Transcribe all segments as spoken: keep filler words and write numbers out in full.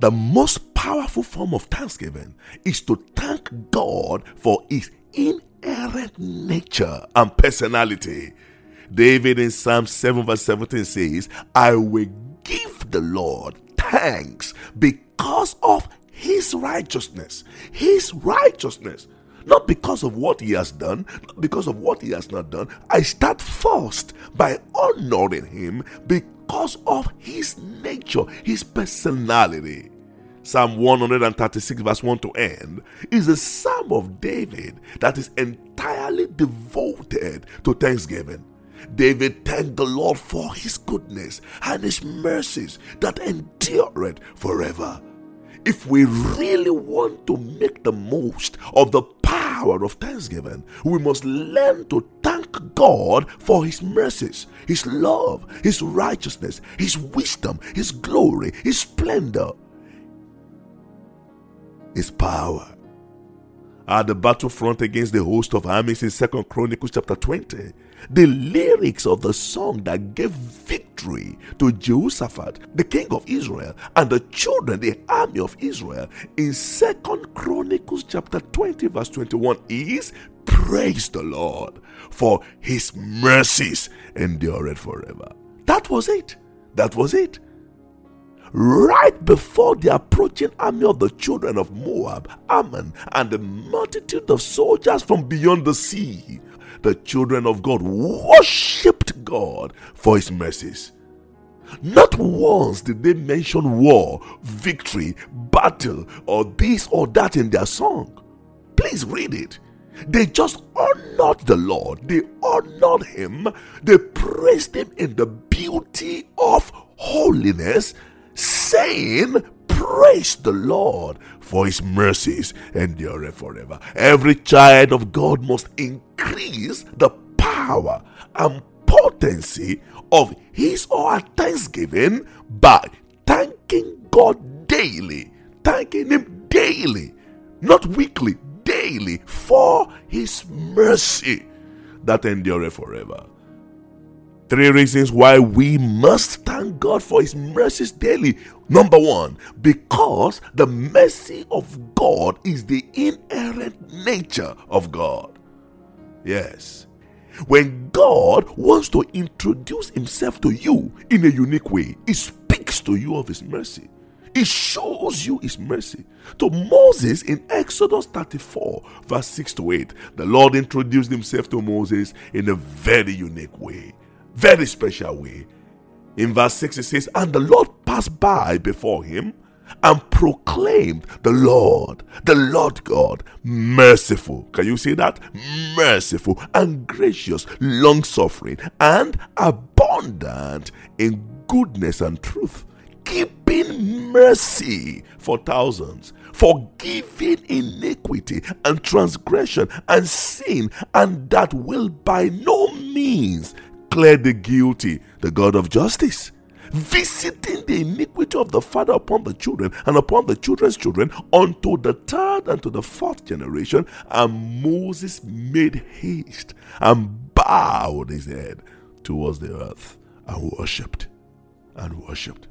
The most powerful form of thanksgiving is to thank God for his inherent nature and personality. David in Psalm seven verse seventeen says, I will give the Lord thanks because of his righteousness. His righteousness. Not because of what he has done, not because of what he has not done. I start first by honoring him because of his nature, his personality. Psalm one thirty-six verse one to end is a psalm of David that is entirely devoted to thanksgiving. David thanked the Lord for his goodness and his mercies that endureth forever. If we really want to make the most of the power of thanksgiving, we must learn to thank God for his mercies, his love, his righteousness, his wisdom, his glory, his splendor, his power. At the battlefront against the host of armies in Second Chronicles chapter twenty, the lyrics of the song that gave victory to Jehoshaphat, the king of Israel, and the children, the army of Israel, in Second Chronicles chapter twenty verse twenty-one is, praise the Lord, for his mercies endureth forever. That was it. That was it. Right before the approaching army of the children of Moab, Ammon, and the multitude of soldiers from beyond the sea, the children of God worshipped God for his mercies. Not once did they mention war, victory, battle, or this or that in their song. Please read it. They just honored the Lord. They honored him. They praised him in the beauty of holiness, saying, praise the Lord, for his mercies endure forever. Every child of God must increase the power and potency of his or her thanksgiving by thanking God daily, thanking him daily, not weekly, daily, for his mercy that endure forever. Three reasons why we must thank God for his mercies daily. Number one, because the mercy of God is the inherent nature of God. Yes. When God wants to introduce himself to you in a unique way, he speaks to you of his mercy. He shows you his mercy. To Moses in Exodus thirty-four verse six to eight, the Lord introduced himself to Moses in a very unique way. Very special way. In verse six it says, and the Lord passed by before him and proclaimed, the Lord, the Lord God, merciful. Can you see that? Merciful and gracious, long-suffering and abundant in goodness and truth, keeping mercy for thousands, forgiving iniquity and transgression and sin, and that will by no means clear the guilty, the God of justice, visiting the iniquity of the father upon the children and upon the children's children unto the third and to the fourth generation. And Moses made haste and bowed his head towards the earth and worshipped and worshipped.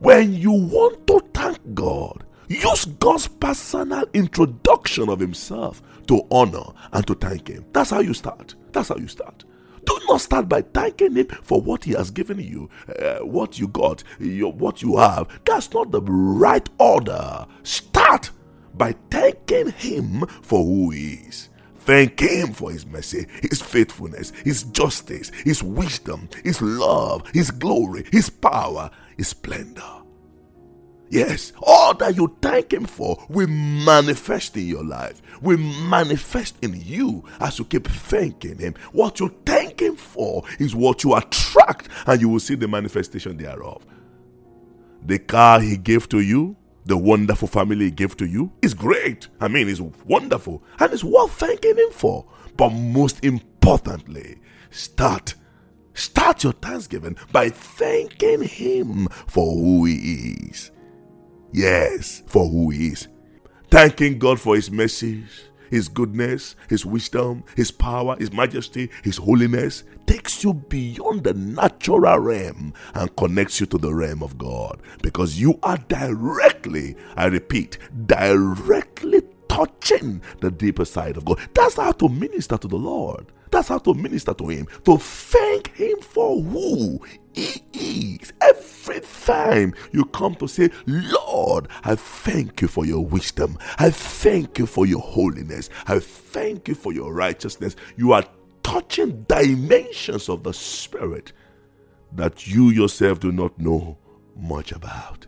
When you want to thank God, use God's personal introduction of himself to honor and to thank him. That's how you start. That's how you start. Do not start by thanking him for what he has given you, uh, what you got, your, what you have. That's not the right order. Start by thanking him for who he is. Thank him for his mercy, his faithfulness, his justice, his wisdom, his love, his glory, his power, his splendor. Yes, all that you thank him for will manifest in your life, will manifest in you as you keep thanking him. What you thank him for is what you attract, and you will see the manifestation thereof. The car he gave to you, the wonderful family he gave to you, is great. I mean, it's wonderful, and it's worth thanking him for. But most importantly, start. Start your thanksgiving by thanking him for who he is. Yes, for who he is. Thanking God for his mercies His goodness, His wisdom, His power, His majesty, His holiness takes you beyond the natural realm and connects you to the realm of God. Because you are directly, I repeat, directly touching the deeper side of God. That's how to minister to the Lord. That's how to minister to Him. To thank Him for who He is. Every time you come to say, Lord, I thank you for your wisdom. I thank you for your holiness. I thank you for your righteousness. You are touching dimensions of the Spirit that you yourself do not know much about.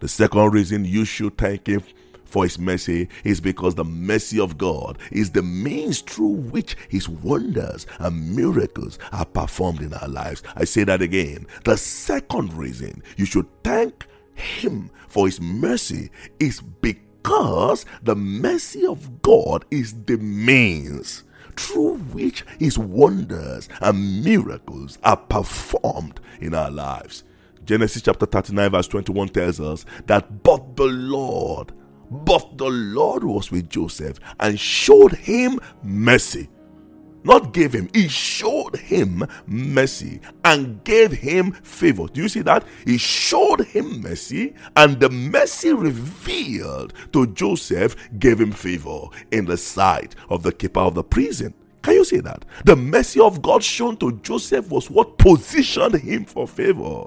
The second reason you should thank Him for His mercy is because the mercy of God is the means through which His wonders and miracles are performed in our lives. I say that again. The second reason you should thank Him for His mercy is because the mercy of God is the means through which His wonders and miracles are performed in our lives. Genesis chapter thirty-nine verse twenty-one tells us that but the Lord But the Lord was with Joseph and showed him mercy. Not gave him, He showed him mercy and gave him favor. Do you see that? He showed him mercy, and the mercy revealed to Joseph gave him favor in the sight of the keeper of the prison. Can you see that? The mercy of God shown to Joseph was what positioned him for favor.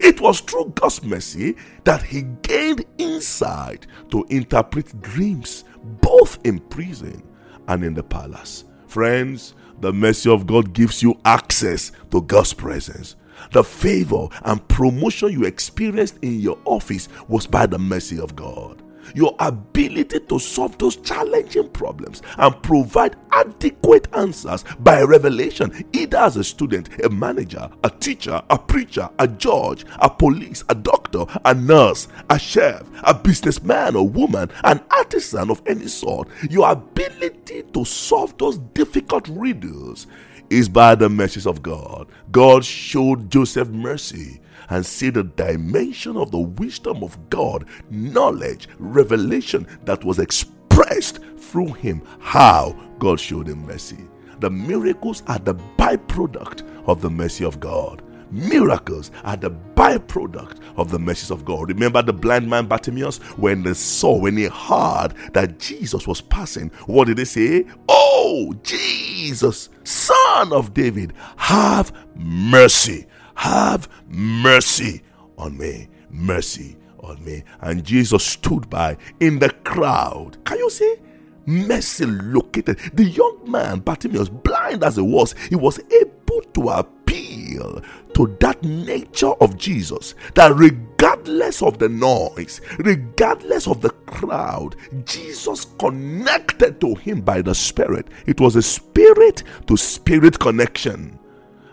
It was through God's mercy that he gained insight to interpret dreams, both in prison and in the palace. Friends, the mercy of God gives you access to God's presence. The favor and promotion you experienced in your office was by the mercy of God. Your ability to solve those challenging problems and provide adequate answers by revelation, either as a student, a manager, a teacher, a preacher, a judge, a police, a doctor, a nurse, a chef, a businessman or woman, an artisan of any sort, your ability to solve those difficult riddles is by the mercies of God. God showed Joseph mercy and see the dimension of the wisdom of God, knowledge, revelation that was expressed through him. How? God showed him mercy. The miracles are the byproduct of the mercy of God. Miracles are the byproduct of the mercies of God. Remember the blind man Bartimaeus? When they saw, when he heard that Jesus was passing, what did they say? Oh, Jesus, Son of David, have mercy. Have mercy on me. Mercy on me. And Jesus stood by in the crowd. Can you see? Mercy located. The young man, Bartimaeus, blind as he was, he was able to appeal to that nature of Jesus. That regardless of the noise, regardless of the crowd, Jesus connected to him by the Spirit. It was a spirit-to-spirit connection.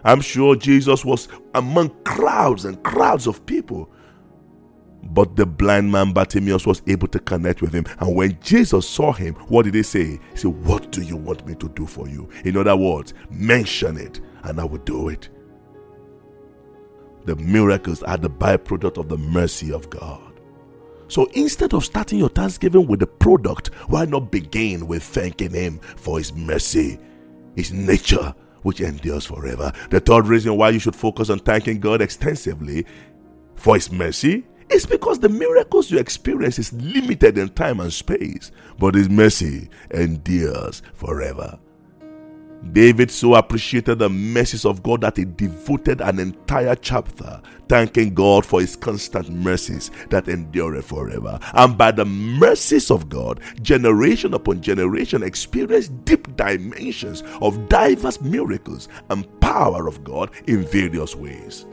I'm sure Jesus was among crowds and crowds of people. But the blind man Bartimaeus was able to connect with him. And when Jesus saw him, what did he say? He said, what do you want me to do for you? In other words, mention it and I will do it. The miracles are the byproduct of the mercy of God. So instead of starting your thanksgiving with the product, why not begin with thanking Him for His mercy, His nature, which endures forever. The third reason why you should focus on thanking God extensively for His mercy is because the miracles you experience is limited in time and space, but His mercy endures forever. David so appreciated the mercies of God that he devoted an entire chapter thanking God for His constant mercies that endure forever. And by the mercies of God, generation upon generation experienced deep dimensions of diverse miracles and power of God in various ways.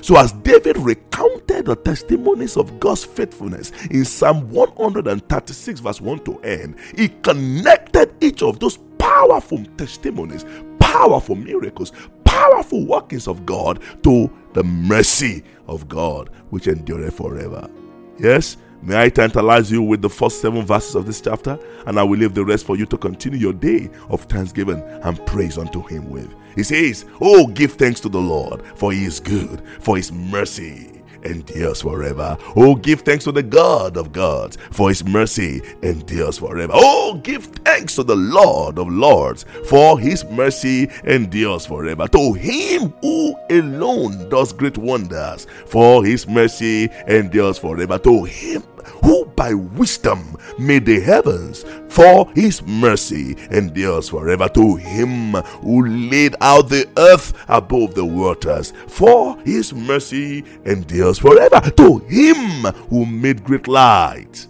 So as David recounted the testimonies of God's faithfulness in Psalm one thirty-six verse one to end, he connected each of those powerful testimonies, powerful miracles, powerful workings of God to the mercy of God which endureth forever. Yes, may I tantalize you with the first seven verses of this chapter, and I will leave the rest for you to continue your day of thanksgiving and praise unto Him with. He says, oh, give thanks to the Lord, for He is good, for His mercy endures forever. Oh, give thanks to the God of gods, for his mercy endures forever. Oh, give thanks to the Lord of lords, for his mercy endures forever. To him who alone does great wonders, for his mercy endures forever. To him who by wisdom made the heavens, for his mercy endures forever. To him who laid out the earth above the waters, for his mercy endures forever. To him who made great light,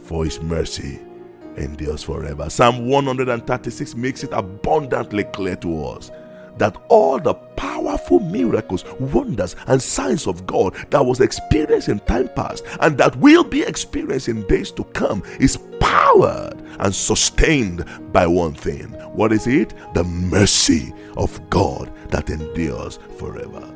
for his mercy endures forever. Psalm one hundred thirty-six makes it abundantly clear to us that all the powerful miracles, wonders, and signs of God that was experienced in time past and that will be experienced in days to come is powered and sustained by one thing. What is it? The mercy of God that endures forever.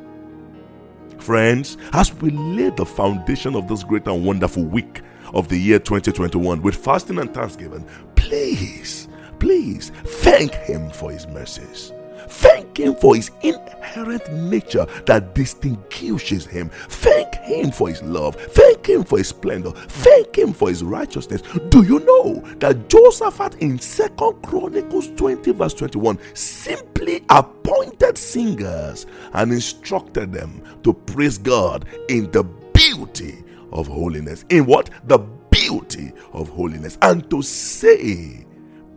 Friends, as we lay the foundation of this great and wonderful week of the year twenty twenty-one with fasting and thanksgiving, please, please thank Him for His mercies. Thank Him for His inherent nature that distinguishes Him. Thank Him for His love. Thank Him for His splendor. Thank Him for His righteousness. Do you know that Jehoshaphat in Second Chronicles twenty verse twenty-one simply appointed singers and instructed them to praise God in the beauty of holiness? In what? The beauty of holiness. And to say,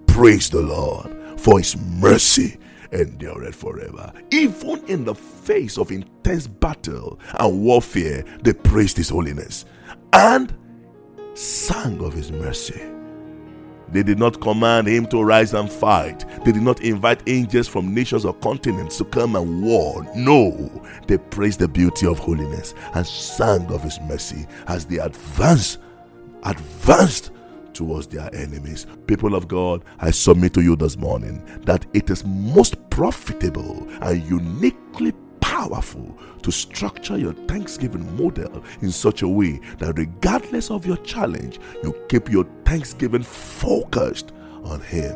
praise the Lord for His mercy endureth forever. Even in the face of intense battle and warfare, they praised His holiness and sang of His mercy. They did not command Him to rise and fight. They did not invite angels from nations or continents to come and war. No, they praised the beauty of holiness and sang of His mercy as they advanced, advanced towards their enemies. People of God, I submit to you this morning that it is most profitable and uniquely powerful to structure your Thanksgiving model in such a way that regardless of your challenge, you keep your Thanksgiving focused on Him,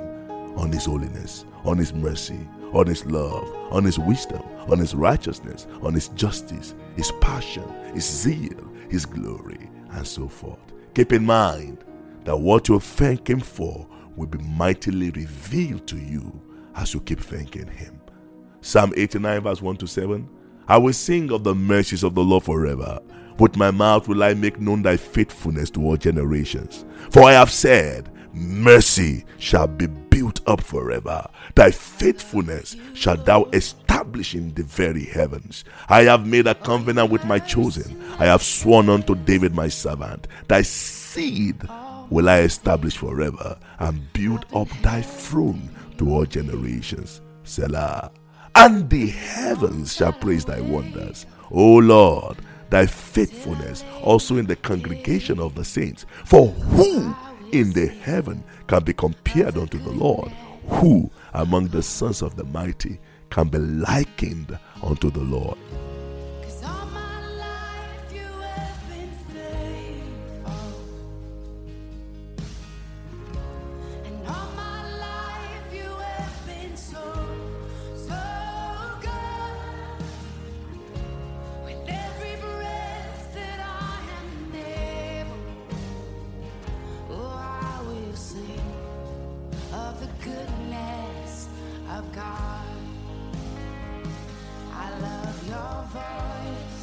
on His holiness, on His mercy, on His love, on His wisdom, on His righteousness, on His justice, His passion, His zeal, His glory, and so forth. Keep in mind that what you thank Him for will be mightily revealed to you as you keep thanking Him. Psalm eighty-nine verse one to seven, I will sing of the mercies of the Lord forever. With my mouth will I make known Thy faithfulness to all generations. For I have said, mercy shall be built up forever. Thy faithfulness shalt Thou establish in the very heavens. I have made a covenant with my chosen. I have sworn unto David my servant. Thy seed will I establish forever and build up Thy throne to all generations. Selah. And the heavens shall praise Thy wonders, O Lord, Thy faithfulness also in the congregation of the saints. For who in the heaven can be compared unto the Lord? Who among the sons of the mighty can be likened unto the Lord? God, I love your voice.